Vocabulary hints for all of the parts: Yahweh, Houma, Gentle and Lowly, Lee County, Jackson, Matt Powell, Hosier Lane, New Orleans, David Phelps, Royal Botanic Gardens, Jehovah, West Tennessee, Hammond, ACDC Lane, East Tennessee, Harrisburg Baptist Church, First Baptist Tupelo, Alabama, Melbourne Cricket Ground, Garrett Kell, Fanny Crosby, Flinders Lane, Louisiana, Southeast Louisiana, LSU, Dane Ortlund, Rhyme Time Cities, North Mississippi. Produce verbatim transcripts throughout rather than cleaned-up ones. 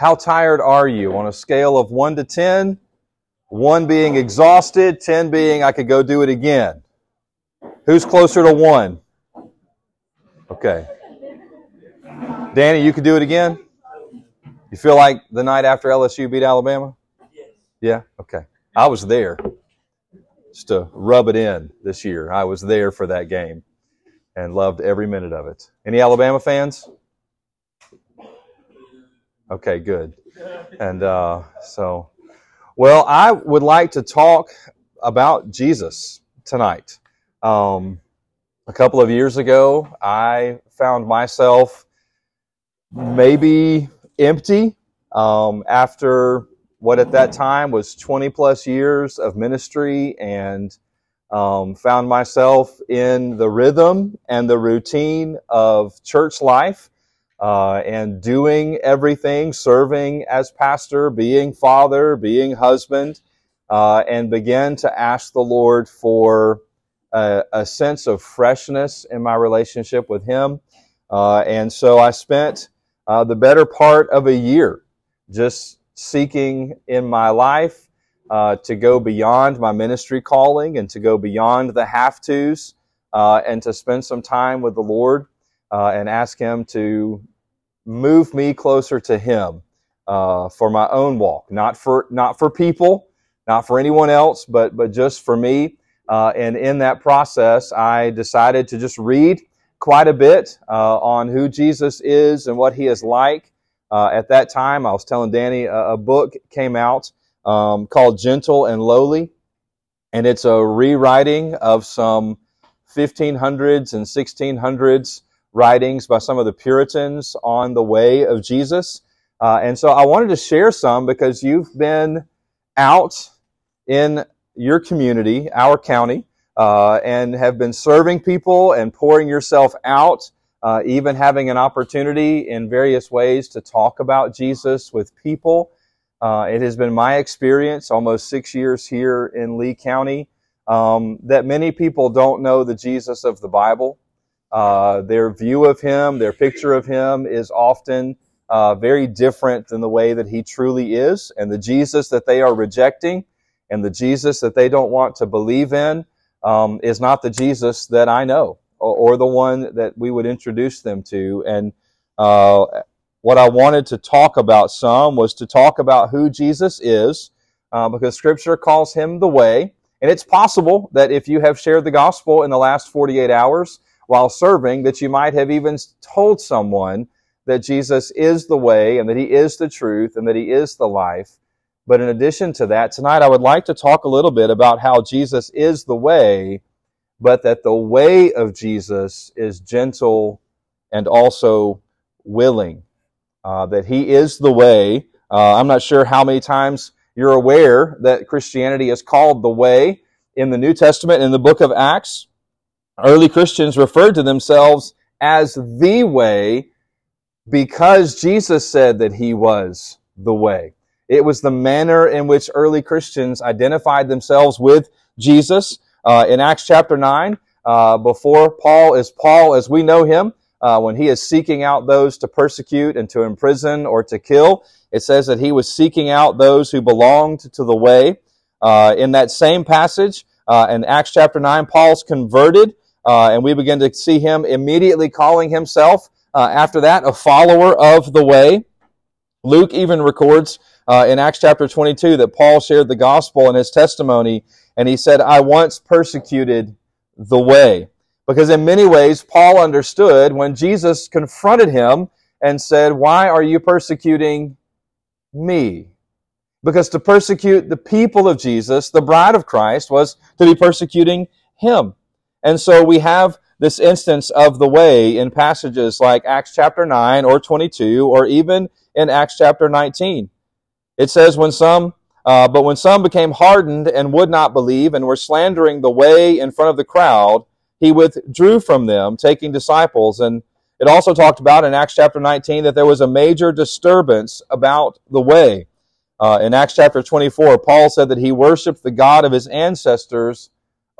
How tired are you? On a scale of one to ten, one being exhausted, ten being I could go do it again. Who's closer to one? Okay. Danny, you could do it again? You feel like the night after L S U beat Alabama? Yeah? Okay. I was there. Just to rub it in this year. I was there for that game and loved every minute of it. Any Alabama fans? Okay, good. And uh, so, well, I would like to talk about Jesus tonight. Um, a couple of years ago, I found myself maybe empty um, after what at that time was twenty plus years of ministry, and um, found myself in the rhythm and the routine of church life uh, and doing everything, serving as pastor, being father, being husband, uh, and began to ask the Lord for a, a sense of freshness in my relationship with Him. Uh, and so I spent uh, the better part of a year just seeking in my life uh, to go beyond my ministry calling and to go beyond the have-tos uh, and to spend some time with the Lord uh, and ask Him to move me closer to Him uh, for my own walk, not for not for people, not for anyone else, but but just for me. Uh, and in that process, I decided to just read quite a bit uh, on who Jesus is and what He is like. Uh, at that time, I was telling Danny, uh, a book came out um, called Gentle and Lowly, and it's a rewriting of some fifteen hundreds and sixteen hundreds writings by some of the Puritans on the way of Jesus. Uh, and so I wanted to share some because you've been out in your community, our county, uh, and have been serving people and pouring yourself out. Uh, even having an opportunity in various ways to talk about Jesus with people. Uh, it has been my experience, almost six years here in Lee County, um, that many people don't know the Jesus of the Bible. Uh, their view of Him, their picture of Him is often uh, very different than the way that He truly is. And the Jesus that they are rejecting and the Jesus that they don't want to believe in um, is not the Jesus that I know, or the one that we would introduce them to. And uh, what I wanted to talk about some was to talk about who Jesus is, uh, because Scripture calls Him the way. And it's possible that if you have shared the gospel in the last forty-eight hours while serving, that you might have even told someone that Jesus is the way and that He is the truth and that He is the life. But in addition to that, tonight I would like to talk a little bit about how Jesus is the way, but that the way of Jesus is gentle and also willing, uh, that He is the way. Uh, I'm not sure how many times you're aware that Christianity is called the way. In the New Testament, in the book of Acts, early Christians referred to themselves as the way because Jesus said that He was the way. It was the manner in which early Christians identified themselves with Jesus. Uh, in Acts chapter nine, uh, before Paul is Paul as we know him, uh, when he is seeking out those to persecute and to imprison or to kill, it says that he was seeking out those who belonged to the way. Uh, in that same passage, uh, in Acts chapter nine, Paul's converted, uh, and we begin to see him immediately calling himself, uh, after that, a follower of the way. Luke even records uh, in Acts chapter twenty-two that Paul shared the gospel in his testimony. And he said, I once persecuted the way. Because in many ways, Paul understood when Jesus confronted him and said, why are you persecuting me? Because to persecute the people of Jesus, the bride of Christ, was to be persecuting him. And so we have this instance of the way in passages like Acts chapter nine or twenty-two, or even in Acts chapter nineteen. It says, when some... Uh, but when some became hardened and would not believe and were slandering the way in front of the crowd, he withdrew from them, taking disciples. And it also talked about in Acts chapter nineteen that there was a major disturbance about the way. Uh, in Acts chapter twenty-four, Paul said that he worshiped the God of his ancestors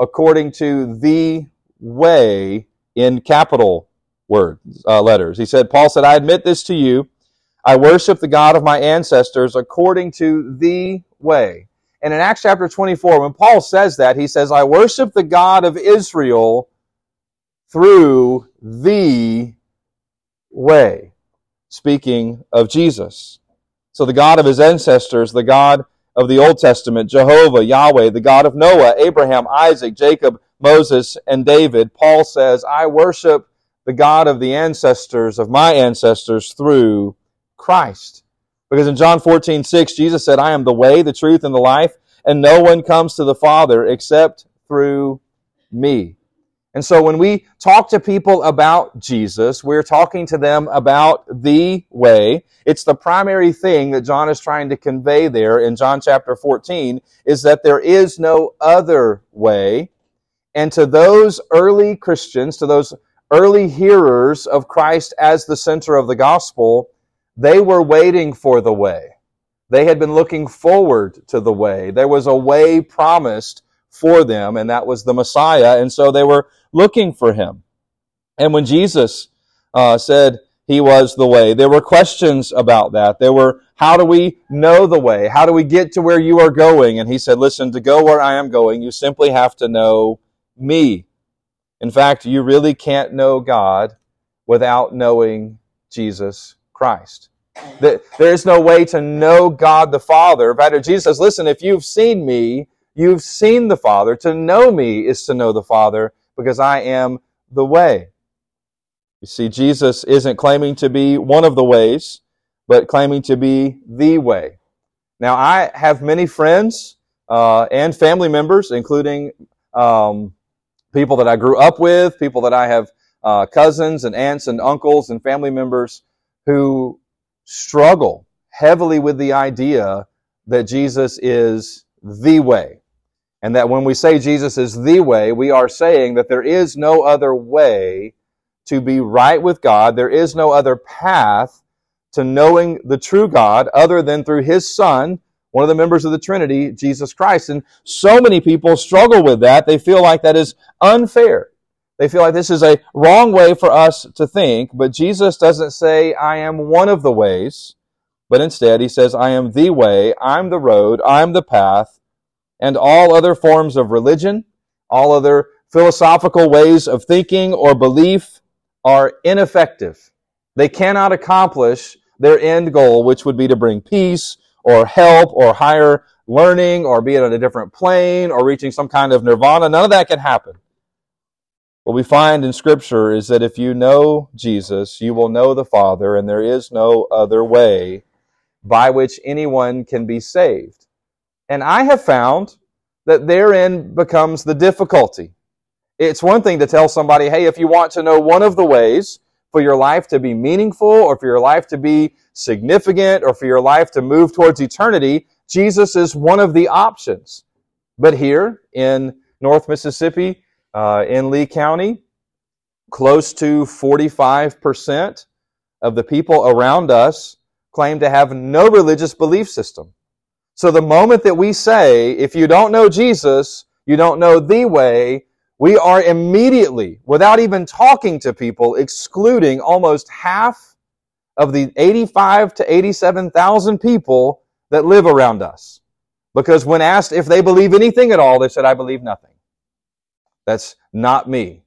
according to the way in capital word, uh, letters. He said, Paul said, I admit this to you, I worship the God of my ancestors according to the way. And in Acts chapter twenty-four, when Paul says that, he says, I worship the God of Israel through the way. Speaking of Jesus. So the God of his ancestors, the God of the Old Testament, Jehovah, Yahweh, the God of Noah, Abraham, Isaac, Jacob, Moses, and David, Paul says, I worship the God of the ancestors, of my ancestors, through Christ. Because in John fourteen six, Jesus said, I am the way, the truth, and the life, and no one comes to the Father except through me. And so when we talk to people about Jesus, we're talking to them about the way. It's the primary thing that John is trying to convey there in John chapter fourteen, is that there is no other way. And to those early Christians, to those early hearers of Christ as the center of the gospel, they were waiting for the way. They had been looking forward to the way. There was a way promised for them, and that was the Messiah, and so they were looking for him. And when Jesus uh, said he was the way, there were questions about that. There were, how do we know the way? How do we get to where you are going? And he said, listen, to go where I am going, you simply have to know me. In fact, you really can't know God without knowing Jesus Christ. There is no way to know God the Father. In fact, Jesus says, listen, if you've seen me, you've seen the Father. To know me is to know the Father, because I am the way. You see, Jesus isn't claiming to be one of the ways, but claiming to be the way. Now, I have many friends uh, and family members, including um, people that I grew up with, people that I have uh, cousins and aunts and uncles and family members who struggle heavily with the idea that Jesus is the way. And that when we say Jesus is the way, we are saying that there is no other way to be right with God. There is no other path to knowing the true God other than through his Son, one of the members of the Trinity, Jesus Christ. And so many people struggle with that. They feel like that is unfair. They feel like this is a wrong way for us to think. But Jesus doesn't say, I am one of the ways. But instead, he says, I am the way, I'm the road, I'm the path, and all other forms of religion, all other philosophical ways of thinking or belief are ineffective. They cannot accomplish their end goal, which would be to bring peace or help or higher learning or being on a different plane or reaching some kind of nirvana. None of that can happen. What we find in Scripture is that if you know Jesus, you will know the Father, and there is no other way by which anyone can be saved. And I have found that therein becomes the difficulty. It's one thing to tell somebody, hey, if you want to know one of the ways for your life to be meaningful or for your life to be significant or for your life to move towards eternity, Jesus is one of the options. But here in North Mississippi, uh, in Lee County, close to forty-five percent of the people around us claim to have no religious belief system. So the moment that we say, if you don't know Jesus, you don't know the way, we are immediately, without even talking to people, excluding almost half of the eighty-five to eighty-seven thousand people that live around us. Because when asked if they believe anything at all, they said, I believe nothing. That's not me.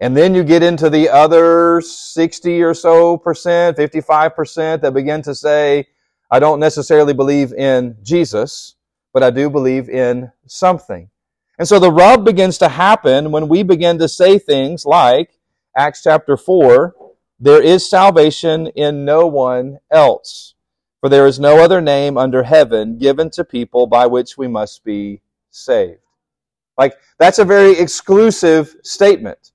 And then you get into the other sixty or so percent, fifty-five percent that begin to say, I don't necessarily believe in Jesus, but I do believe in something. And so the rub begins to happen when we begin to say things like Acts chapter four, there is salvation in no one else, for there is no other name under heaven given to people by which we must be saved. Like, that's a very exclusive statement.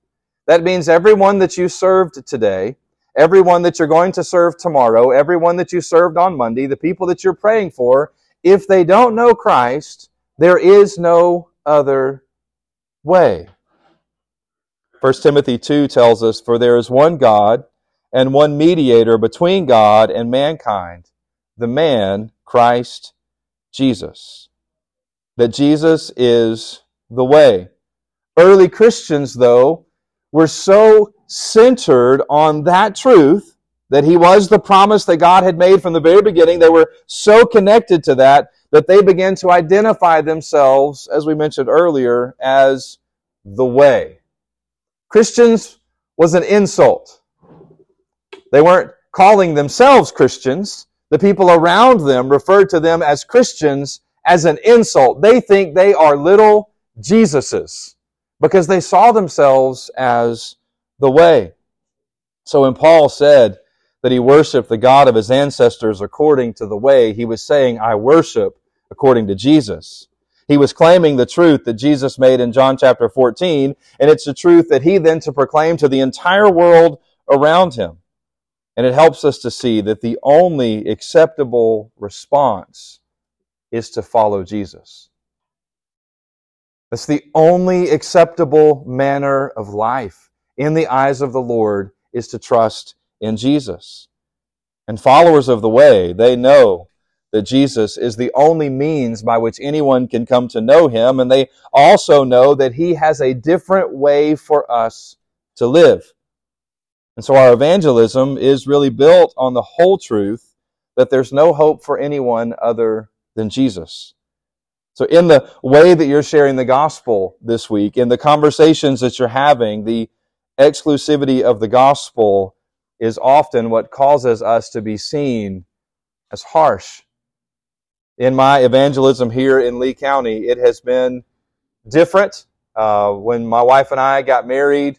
That means everyone that you served today, everyone that you're going to serve tomorrow, everyone that you served on Monday, the people that you're praying for, if they don't know Christ, there is no other way. First Timothy two tells us, for there is one God and one mediator between God and mankind, the man, Christ Jesus. That Jesus is the way. Early Christians, though, were so centered on that truth that he was the promise that God had made from the very beginning. They were so connected to that that they began to identify themselves, as we mentioned earlier, as the way. Christians was an insult. They weren't calling themselves Christians. The people around them referred to them as Christians as an insult. They think they are little Jesuses because they saw themselves as the way. So when Paul said that he worshiped the God of his ancestors according to the way, he was saying, I worship according to Jesus. He was claiming the truth that Jesus made in John chapter fourteen, and it's the truth that he then to proclaim to the entire world around him. And it helps us to see that the only acceptable response is to follow Jesus. That's the only acceptable manner of life in the eyes of the Lord is to trust in Jesus. And followers of the way, they know that Jesus is the only means by which anyone can come to know him, and they also know that he has a different way for us to live. And so our evangelism is really built on the whole truth that there's no hope for anyone other than Jesus. So in the way that you're sharing the gospel this week, in the conversations that you're having, the exclusivity of the gospel is often what causes us to be seen as harsh. In my evangelism here in Lee County, it has been different. Uh, when my wife and I got married,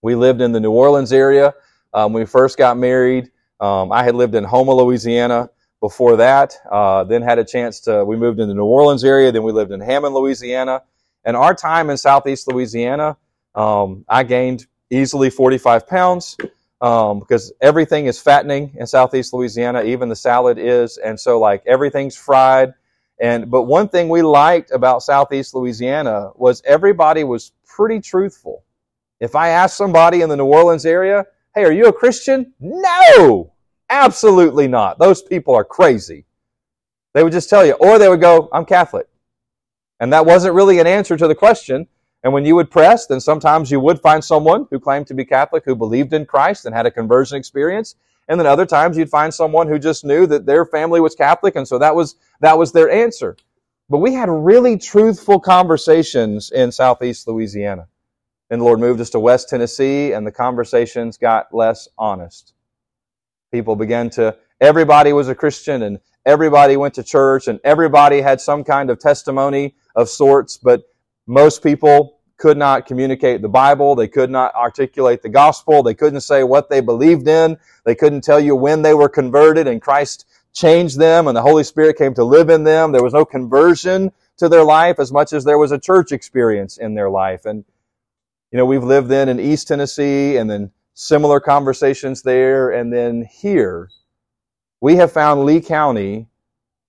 we lived in the New Orleans area. Um, when we first got married, um, I had lived in Houma, Louisiana before that, uh, then had a chance to, we moved in the New Orleans area, then we lived in Hammond, Louisiana. And our time in Southeast Louisiana, um, I gained easily forty-five pounds. Um, because everything is fattening in Southeast Louisiana, even the salad is, and so like everything's fried. And but one thing we liked about Southeast Louisiana was everybody was pretty truthful. If I asked somebody in the New Orleans area, hey, are you a Christian? No, absolutely not. Those people are crazy. They would just tell you, or they would go, I'm Catholic. And that wasn't really an answer to the question. And when you would press, then sometimes you would find someone who claimed to be Catholic, who believed in Christ and had a conversion experience. And then other times you'd find someone who just knew that their family was Catholic, and so that was that was their answer. But we had really truthful conversations in Southeast Louisiana. And the Lord moved us to West Tennessee, and the conversations got less honest. People began to, everybody was a Christian, and everybody went to church, and everybody had some kind of testimony of sorts, but most people could not communicate the Bible. They could not articulate the gospel. They couldn't say what they believed in. They couldn't tell you when they were converted and Christ changed them and the Holy Spirit came to live in them. There was no conversion to their life as much as there was a church experience in their life. And, you know, we've lived then in East Tennessee and then similar conversations there and then here. We have found Lee County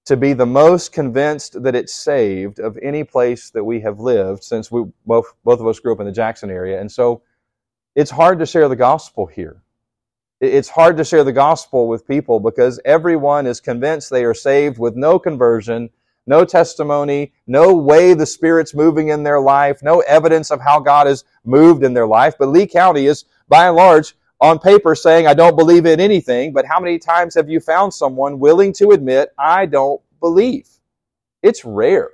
to be the most convinced that it's saved of any place that we have lived since we both both of us grew up in the Jackson area. And so it's hard to share the gospel here. It's hard to share the gospel with people because everyone is convinced they are saved with no conversion, no testimony, no way the Spirit's moving in their life, no evidence of how God has moved in their life. But Lee County is, by and large, on paper saying, I don't believe in anything, but how many times have you found someone willing to admit, I don't believe? It's rare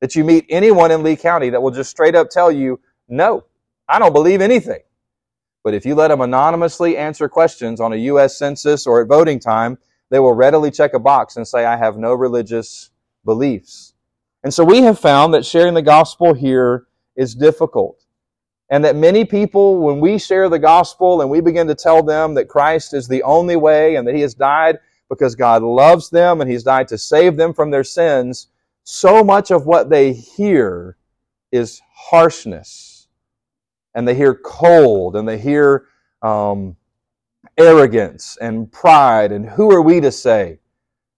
that you meet anyone in Lee County that will just straight up tell you, no, I don't believe anything. But if you let them anonymously answer questions on a U S census or at voting time, they will readily check a box and say, I have no religious beliefs. And so we have found that sharing the gospel here is difficult. And that many people, when we share the gospel and we begin to tell them that Christ is the only way and that he has died because God loves them and he's died to save them from their sins, so much of what they hear is harshness. And they hear cold and they hear um, arrogance and pride. And who are we to say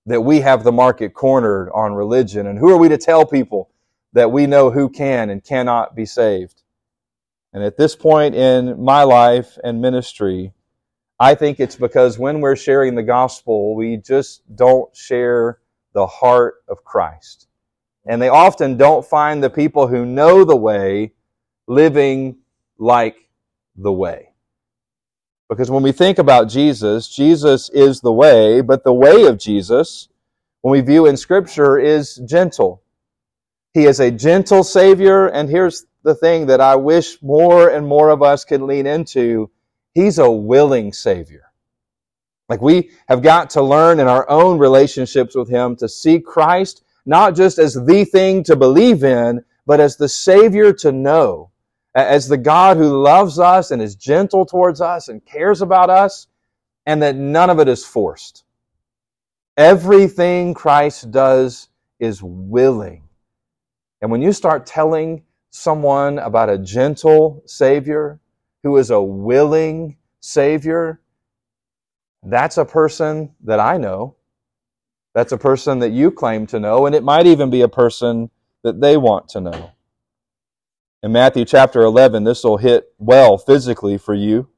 that we have the market cornered on religion? And who are we to tell people that we know who can and cannot be saved? And at this point in my life and ministry, I think it's because when we're sharing the gospel, we just don't share the heart of Christ. And they often don't find the people who know the way living like the way. Because when we think about Jesus, Jesus is the way, but the way of Jesus, when we view in Scripture, is gentle. He is a gentle Savior, and here's the thing that I wish more and more of us could lean into. He's a willing Savior. Like, we have got to learn in our own relationships with Him to see Christ not just as the thing to believe in, but as the Savior to know, as the God who loves us and is gentle towards us and cares about us, and that none of it is forced. Everything Christ does is willing. And when you start telling someone about a gentle Savior who is a willing Savior, that's a person that I know. That's a person that you claim to know, and it might even be a person that they want to know. In Matthew chapter eleven, this will hit well physically for you.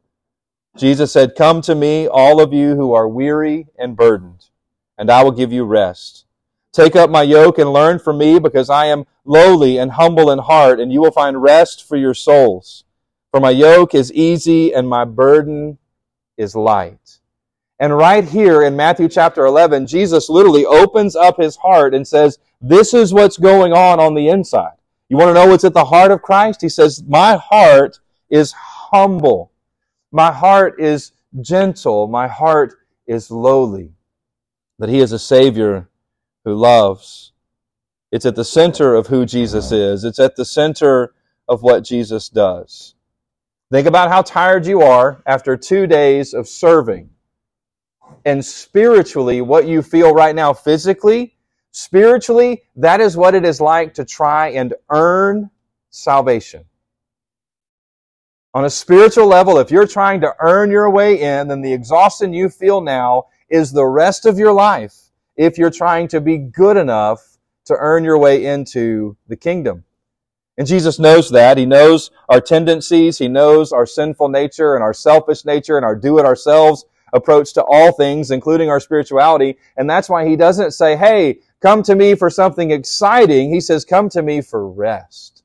Jesus said, "Come to me, all of you who are weary and burdened, and I will give you rest. Take up my yoke and learn from me, because I am lowly and humble in heart, and you will find rest for your souls. For my yoke is easy and my burden is light." And right here in Matthew chapter eleven, Jesus literally opens up his heart and says, this is what's going on on the inside. You want to know what's at the heart of Christ? He says, my heart is humble. My heart is gentle. My heart is lowly. That He is a Savior who loves. It's at the center of who Jesus is. It's at the center of what Jesus does. Think about how tired you are after two days of serving. And spiritually, what you feel right now physically, spiritually, that is what it is like to try and earn salvation. On a spiritual level, if you're trying to earn your way in, then the exhaustion you feel now is the rest of your life if you're trying to be good enough to earn your way into the kingdom. And Jesus knows that. He knows our tendencies. He knows our sinful nature and our selfish nature and our do-it-ourselves approach to all things, including our spirituality. And that's why He doesn't say, hey, come to me for something exciting. He says, come to me for rest.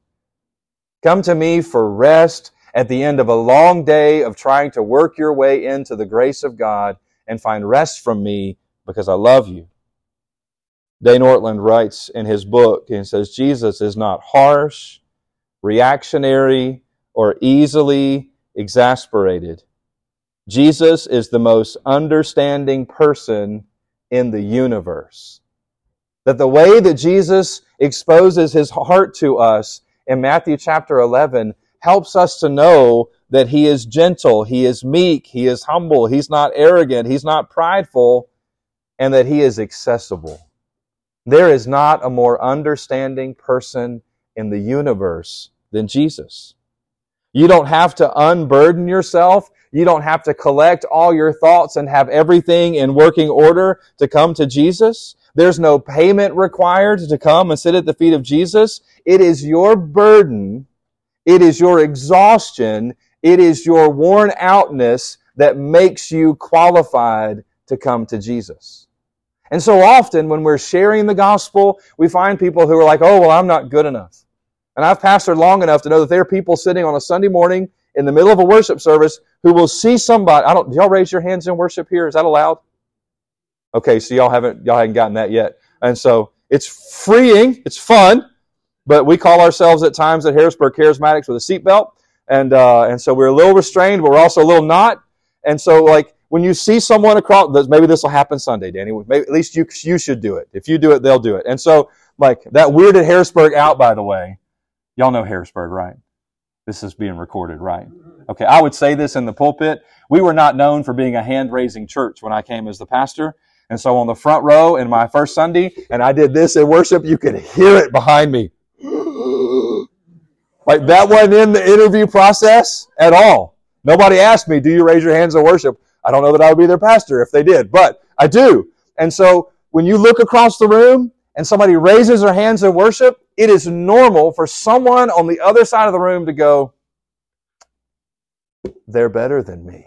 Come to me for rest at the end of a long day of trying to work your way into the grace of God, and find rest from me because I love you. Dane Ortlund writes in his book and says, Jesus is not harsh, reactionary, or easily exasperated. Jesus is the most understanding person in the universe. That the way that Jesus exposes His heart to us in Matthew chapter eleven helps us to know that He is gentle, He is meek, He is humble, He's not arrogant, He's not prideful, and that He is accessible. There is not a more understanding person in the universe than Jesus. You don't have to unburden yourself. You don't have to collect all your thoughts and have everything in working order to come to Jesus. There's no payment required to come and sit at the feet of Jesus. It is your burden. It is your exhaustion. It is your worn outness that makes you qualified to come to Jesus. And so often when we're sharing the gospel, we find people who are like, oh, well, I'm not good enough. And I've pastored long enough to know that there are people sitting on a Sunday morning in the middle of a worship service who will see somebody. I don't. Do y'all raise your hands in worship here? Is that allowed? Okay, so y'all haven't y'all haven't gotten that yet. And so it's freeing, it's fun, but we call ourselves at times at Harrisburg Charismatics with a seatbelt, and uh, and so we're a little restrained, but we're also a little not. And so, like, when you see someone across, maybe this will happen Sunday, Danny. Maybe at least you you should do it. If you do it, they'll do it. And so, like, that weirded Harrisburg out, by the way. Y'all know Harrisburg, right? This is being recorded, right? Okay, I would say this in the pulpit. We were not known for being a hand-raising church when I came as the pastor. And so on the front row in my first Sunday, and I did this in worship, you could hear it behind me. Like, that wasn't in the interview process at all. Nobody asked me, do you raise your hands in worship? I don't know that I would be their pastor if they did, but I do. And so when you look across the room and somebody raises their hands in worship, it is normal for someone on the other side of the room to go, they're better than me.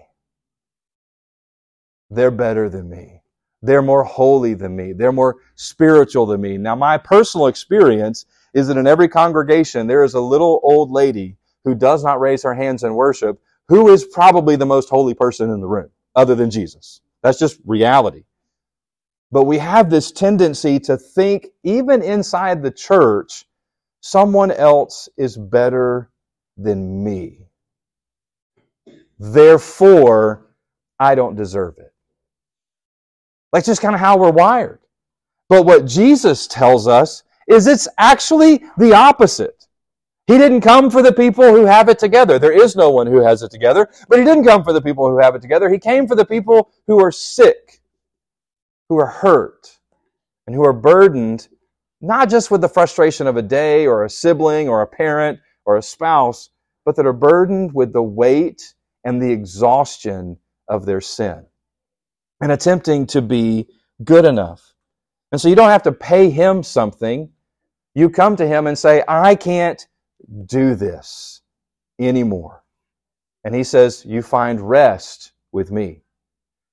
They're better than me. They're more holy than me. They're more spiritual than me. Now, my personal experience is that in every congregation, there is a little old lady who does not raise her hands in worship, Who is probably the most holy person in the room other than Jesus? That's just reality. But we have this tendency to think, even inside the church, someone else is better than me. Therefore, I don't deserve it. That's just kind of how we're wired. But what Jesus tells us is it's actually the opposite. He didn't come for the people who have it together. There is no one who has it together, but he didn't come for the people who have it together. He came for the people who are sick, who are hurt, and who are burdened, not just with the frustration of a day or a sibling or a parent or a spouse, but that are burdened with the weight and the exhaustion of their sin and attempting to be good enough. And so you don't have to pay him something. You come to him and say, I can't do this anymore. And he says, you find rest with me.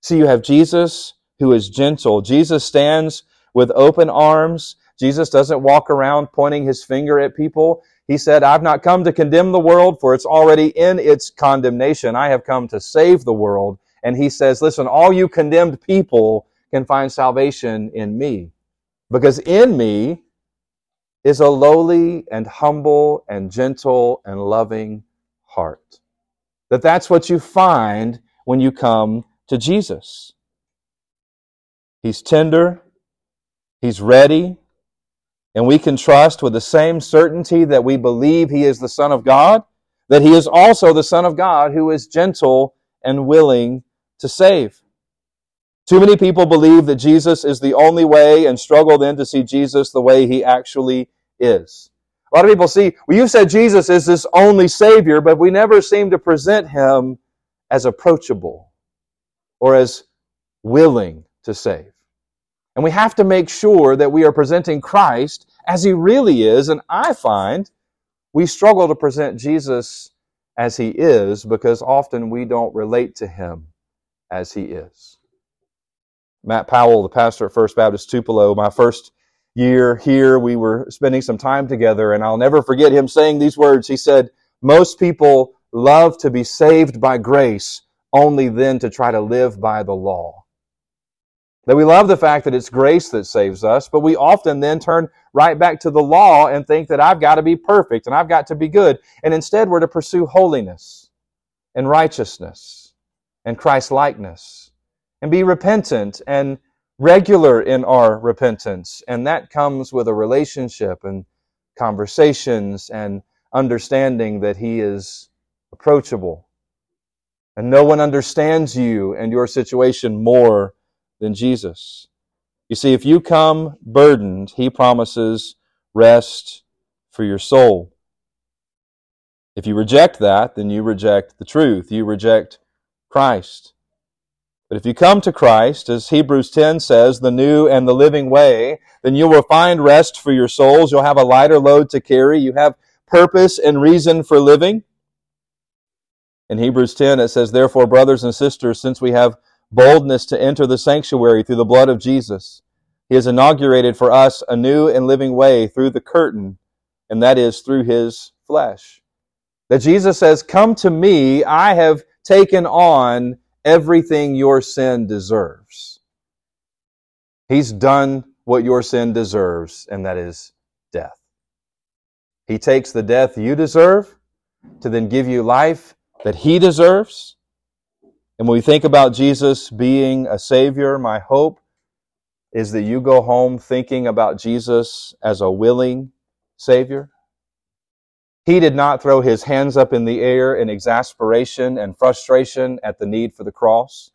See, so you have Jesus who is gentle. Jesus stands with open arms. Jesus doesn't walk around pointing his finger at people. He said, I've not come to condemn the world, for it's already in its condemnation. I have come to save the world. And he says, listen, all you condemned people can find salvation in me, because in me is a lowly and humble and gentle and loving heart. That that's what you find when you come to Jesus. He's tender, he's ready, and we can trust with the same certainty that we believe he is the Son of God, that he is also the Son of God who is gentle and willing to save. Too many people believe that Jesus is the only way and struggle then to see Jesus the way he actually is. A lot of people see, well, you said Jesus is this only Savior, but we never seem to present him as approachable or as willing to save. And we have to make sure that we are presenting Christ as he really is. And I find we struggle to present Jesus as he is because often we don't relate to him as he is. Matt Powell, the pastor at First Baptist Tupelo, my first year here, we were spending some time together, and I'll never forget him saying these words. He said, most people love to be saved by grace, only then to try to live by the law. That we love the fact that it's grace that saves us, but we often then turn right back to the law and think that I've got to be perfect and I've got to be good. And instead, we're to pursue holiness and righteousness and Christ-likeness, and be repentant and regular in our repentance. And that comes with a relationship and conversations and understanding that he is approachable. And no one understands you and your situation more than Jesus. You see, if you come burdened, he promises rest for your soul. If you reject that, then you reject the truth. You reject Christ. But if you come to Christ, as Hebrews ten says, the new and the living way, then you will find rest for your souls. You'll have a lighter load to carry. You have purpose and reason for living. In Hebrews ten, it says, therefore, brothers and sisters, since we have boldness to enter the sanctuary through the blood of Jesus, he has inaugurated for us a new and living way through the curtain, and that is through his flesh. That Jesus says, come to me, I have taken on everything your sin deserves. He's done what your sin deserves, and that is death. He takes the death you deserve to then give you life that he deserves. And when we think about Jesus being a Savior, my hope is that you go home thinking about Jesus as a willing Savior. He did not throw his hands up in the air in exasperation and frustration at the need for the cross.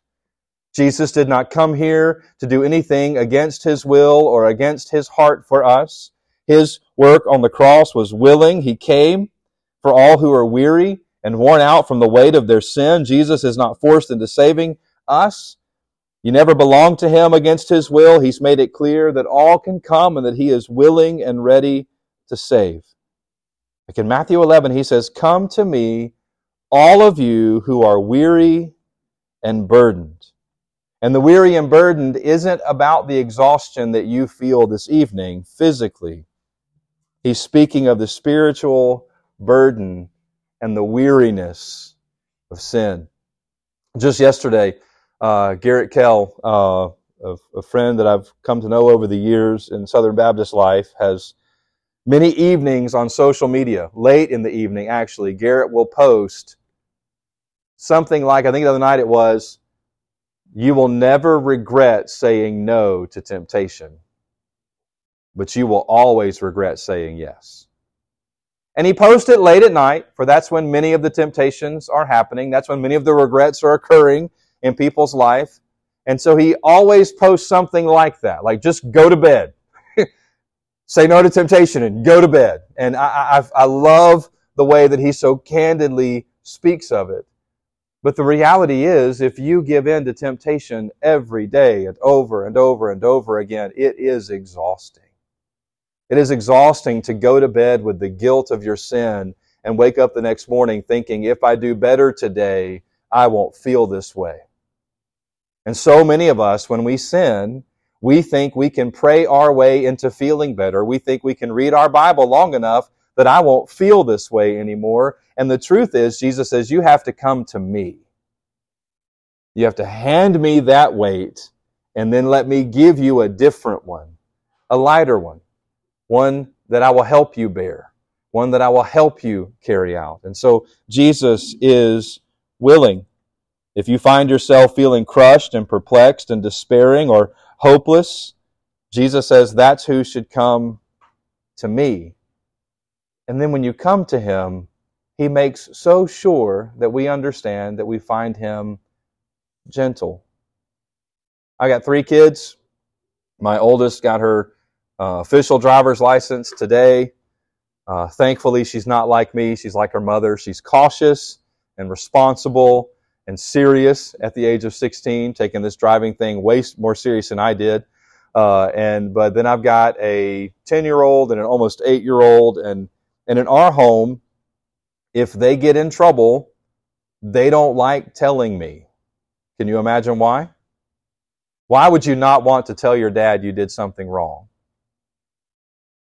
Jesus did not come here to do anything against his will or against his heart for us. His work on the cross was willing. He came for all who are weary and worn out from the weight of their sin. Jesus is not forced into saving us. You never belong to him against his will. He's made it clear that all can come and that he is willing and ready to save. Like in Matthew eleven, he says, come to me, all of you who are weary and burdened. And the weary and burdened isn't about the exhaustion that you feel this evening physically. He's speaking of the spiritual burden and the weariness of sin. Just yesterday, uh, Garrett Kell, uh, a, a friend that I've come to know over the years in Southern Baptist life, has many evenings on social media, late in the evening actually, Garrett will post something like, I think the other night it was, "You will never regret saying no to temptation, but you will always regret saying yes." And he posts it late at night, for that's when many of the temptations are happening. That's when many of the regrets are occurring in people's life. And so he always posts something like that, like just go to bed. Say no to temptation and go to bed. And I, I, I love the way that he so candidly speaks of it. But the reality is, if you give in to temptation every day and over and over and over again, it is exhausting. It is exhausting to go to bed with the guilt of your sin and wake up the next morning thinking, if I do better today, I won't feel this way. And so many of us, when we sin, we think we can pray our way into feeling better. We think we can read our Bible long enough that I won't feel this way anymore. And the truth is, Jesus says, you have to come to me. You have to hand me that weight, and then let me give you a different one, a lighter one, one that I will help you bear, one that I will help you carry out. And so Jesus is willing. If you find yourself feeling crushed and perplexed and despairing or hopeless, Jesus says that's who should come to me. And then when you come to Him, He makes so sure that we understand that we find Him gentle. I got three kids. My oldest got her uh, official driver's license today. Uh, thankfully, she's not like me. She's like her mother. She's cautious and responsible and serious at the age of sixteen, taking this driving thing way more serious than I did. Uh, and but then I've got a ten-year-old and an almost eight-year-old, and and in our home, if they get in trouble, they don't like telling me. Can you imagine why? Why would you not want to tell your dad you did something wrong?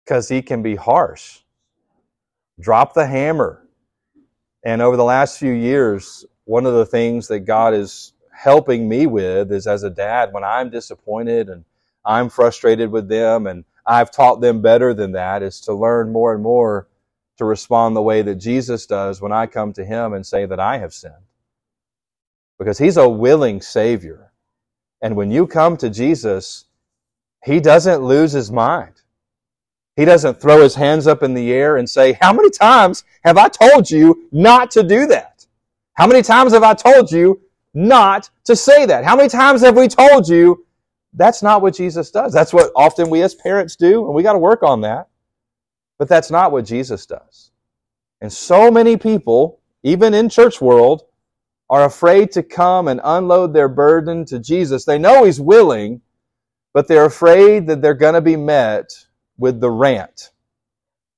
Because he can be harsh. Drop the hammer. And over the last few years, one of the things that God is helping me with is, as a dad, when I'm disappointed and I'm frustrated with them and I've taught them better than that, is to learn more and more to respond the way that Jesus does when I come to Him and say that I have sinned. Because He's a willing Savior. And when you come to Jesus, He doesn't lose His mind. He doesn't throw His hands up in the air and say, how many times have I told you not to do that? How many times have I told you not to say that? How many times have we told you? That's not what Jesus does. That's what often we as parents do, and we got to work on that. But that's not what Jesus does. And so many people, even in church world, are afraid to come and unload their burden to Jesus. They know He's willing, but they're afraid that they're going to be met with the rant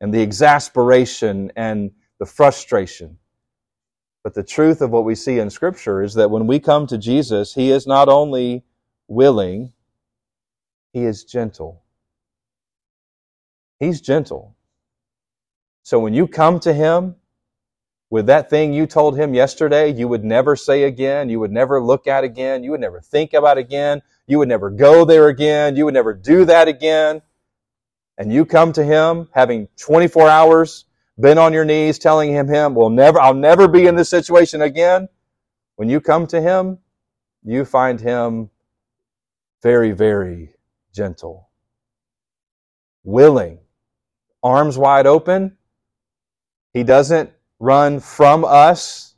and the exasperation and the frustration. But the truth of what we see in Scripture is that when we come to Jesus, He is not only willing, He is gentle. He's gentle. So when you come to Him with that thing you told Him yesterday you would never say again, you would never look at again, you would never think about again, you would never go there again, you would never do that again, and you come to Him having twenty-four hours been on your knees telling him, him, well, never, I'll never be in this situation again. When you come to Him, you find Him very, very gentle. Willing. Arms wide open. He doesn't run from us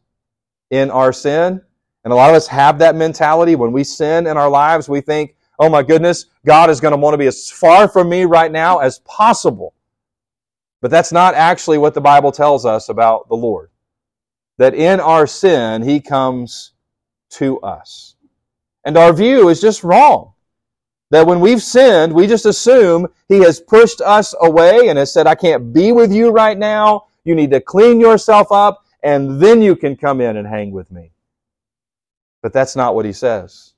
in our sin. And a lot of us have that mentality. When we sin in our lives, we think, oh my goodness, God is going to want to be as far from me right now as possible. But that's not actually what the Bible tells us about the Lord. That in our sin, He comes to us. And our view is just wrong. That when we've sinned, we just assume He has pushed us away and has said, I can't be with you right now. You need to clean yourself up, and then you can come in and hang with me. But that's not what He says.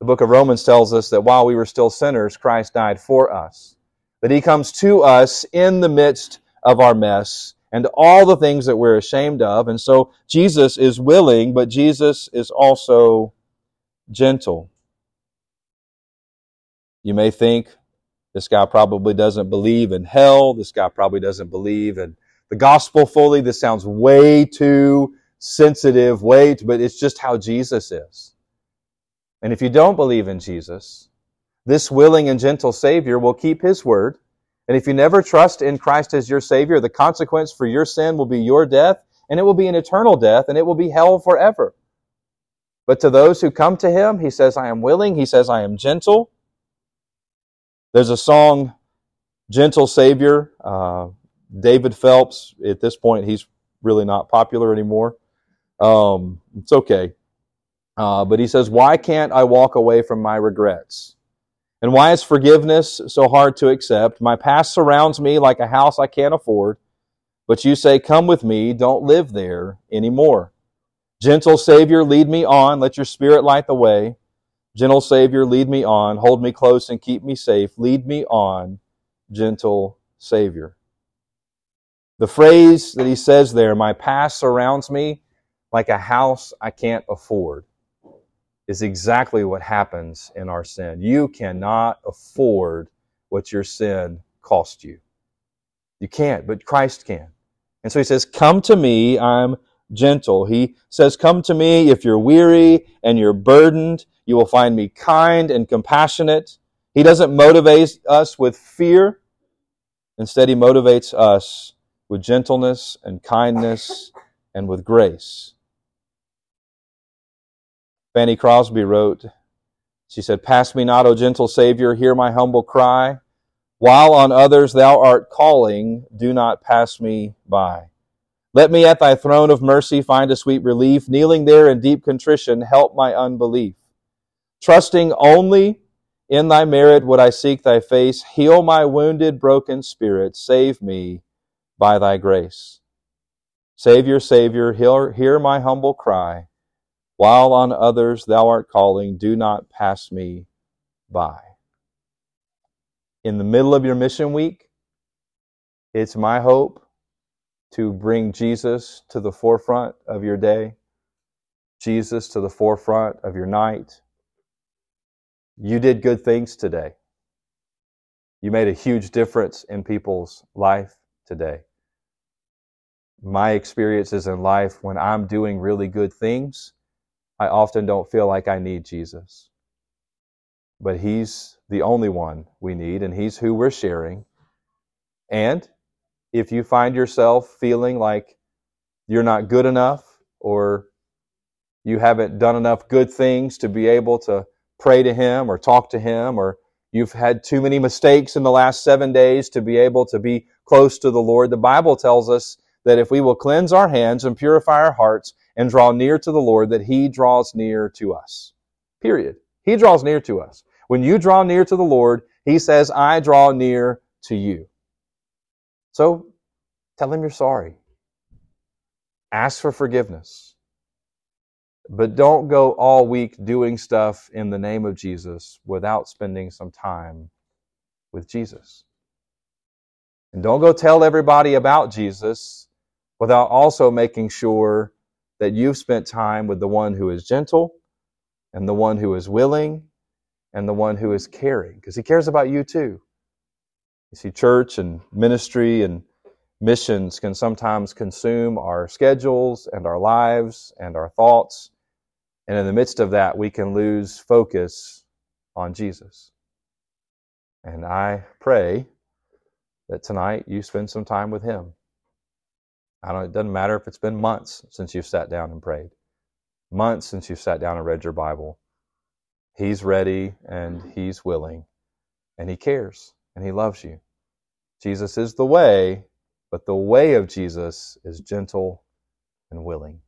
The book of Romans tells us that while we were still sinners, Christ died for us. That He comes to us in the midst of our mess, and to all the things that we're ashamed of. And so Jesus is willing, but Jesus is also gentle. You may think, this guy probably doesn't believe in hell. This guy probably doesn't believe in the gospel fully. This sounds way too sensitive, way too, but it's just how Jesus is. And if you don't believe in Jesus, this willing and gentle Savior will keep His word. And if you never trust in Christ as your Savior, the consequence for your sin will be your death, and it will be an eternal death, and it will be hell forever. But to those who come to Him, He says, I am willing. He says, I am gentle. There's a song, Gentle Savior. Uh, David Phelps, at this point, he's really not popular anymore. Um, it's okay. Uh, but he says, why can't I walk away from my regrets? And why is forgiveness so hard to accept? My past surrounds me like a house I can't afford, but you say, come with me, don't live there anymore. Gentle Savior, lead me on, let your spirit light the way. Gentle Savior, lead me on, hold me close and keep me safe. Lead me on, gentle Savior. The phrase that he says there, my past surrounds me like a house I can't afford, is exactly what happens in our sin. You cannot afford what your sin cost you. You can't, but Christ can. And so he says, come to me, I'm gentle. He says, come to me if you're weary and you're burdened. You will find me kind and compassionate. He doesn't motivate us with fear. Instead, He motivates us with gentleness and kindness and with grace. Fanny Crosby wrote, she said, pass me not, O gentle Savior, hear my humble cry. While on others thou art calling, do not pass me by. Let me at thy throne of mercy find a sweet relief. Kneeling there in deep contrition, help my unbelief. Trusting only in thy merit would I seek thy face. Heal my wounded, broken spirit. Save me by thy grace. Savior, Savior, hear, hear my humble cry. While on others thou art calling, do not pass me by. In the middle of your mission week, it's my hope to bring Jesus to the forefront of your day, Jesus to the forefront of your night. You did good things today. You made a huge difference in people's life today. My experiences in life, when I'm doing really good things, I often don't feel like I need Jesus. But He's the only one we need, and He's who we're sharing. And if you find yourself feeling like you're not good enough, or you haven't done enough good things to be able to pray to Him or talk to Him, or you've had too many mistakes in the last seven days to be able to be close to the Lord. The Bible tells us that if we will cleanse our hands and purify our hearts and draw near to the Lord, that He draws near to us. Period. He draws near to us. When you draw near to the Lord, He says, I draw near to you. So tell Him you're sorry. Ask for forgiveness. But don't go all week doing stuff in the name of Jesus without spending some time with Jesus. And don't go tell everybody about Jesus without also making sure that you've spent time with the one who is gentle and the one who is willing and the one who is caring, because He cares about you too. You see, church and ministry and missions can sometimes consume our schedules and our lives and our thoughts. And in the midst of that, we can lose focus on Jesus. And I pray that tonight you spend some time with Him. I don't, it doesn't matter if it's been months since you've sat down and prayed, months since you've sat down and read your Bible. He's ready and He's willing, and He cares and He loves you. Jesus is the way, but the way of Jesus is gentle and willing.